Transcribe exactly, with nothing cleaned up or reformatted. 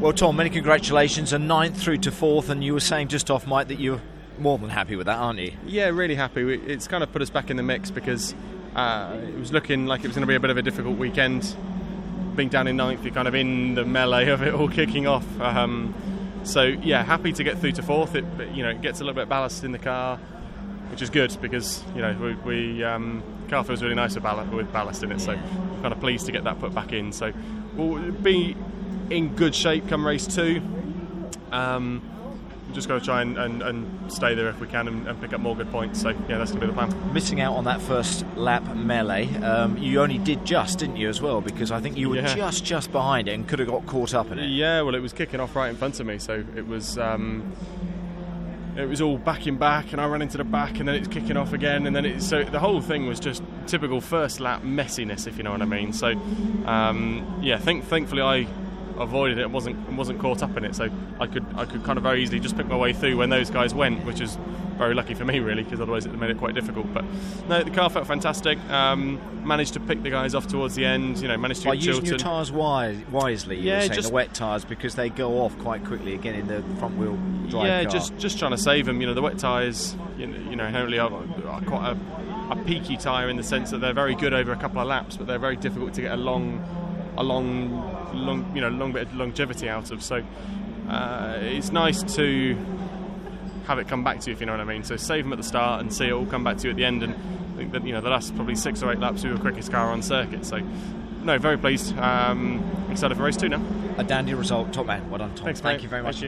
Well, Tom, many congratulations. A ninth through to fourth, and you were saying just off mic that you're more than happy with that, aren't you? Yeah, really happy. We, it's kind of put us back in the mix because uh, it was looking like it was going to be a bit of a difficult weekend. Being down in ninth, you're kind of in the melee of it all kicking off. Um, so, yeah, happy to get through to fourth. It, you know, it gets a little bit of ballast in the car, which is good because, you know, we, we um, the car feels really nice with ballast, with ballast in it. Yeah. So, kind of pleased to get that put back in. So, we'll be in good shape come race two. Um, just got to try and, and, and stay there if we can and, and pick up more good points. So yeah, that's going to be the plan. Missing out on that first lap melee, um, you only did just, didn't you, as well? Because I think you were yeah. just just behind it and could have got caught up in it. Yeah, well, it was kicking off right in front of me, so it was um, it was all backing back, and I ran into the back, and then it's kicking off again, and then it. So the whole thing was just typical first lap messiness, if you know what I mean. So um, yeah, think thankfully I. avoided it, wasn't wasn't caught up in it, so I could I could kind of very easily just pick my way through when those guys went, which is very lucky for me really, because otherwise it made it quite difficult. But no, the car felt fantastic. Um, managed to pick the guys off towards the end. You know, managed to. By using your tyres wise, wisely, you yeah, were saying, just the wet tyres, because they go off quite quickly again in the front wheel drive. Yeah, car. just just trying to save them. You know, the wet tyres, you know, you know, only are, are quite a, a peaky tyre in the sense that they're very good over a couple of laps, but they're very difficult to get a long, a long. Long, you know, long bit of longevity out of. So uh, it's nice to have it come back to you, if you know what I mean. So save them at the start and see it all come back to you at the end. And I think that, you know, the last probably six or eight laps we were quickest car on circuit. So no, very pleased. Um, excited for race two now. A dandy result, top man. Well done, Tom. Thanks, mate. Thank you very much.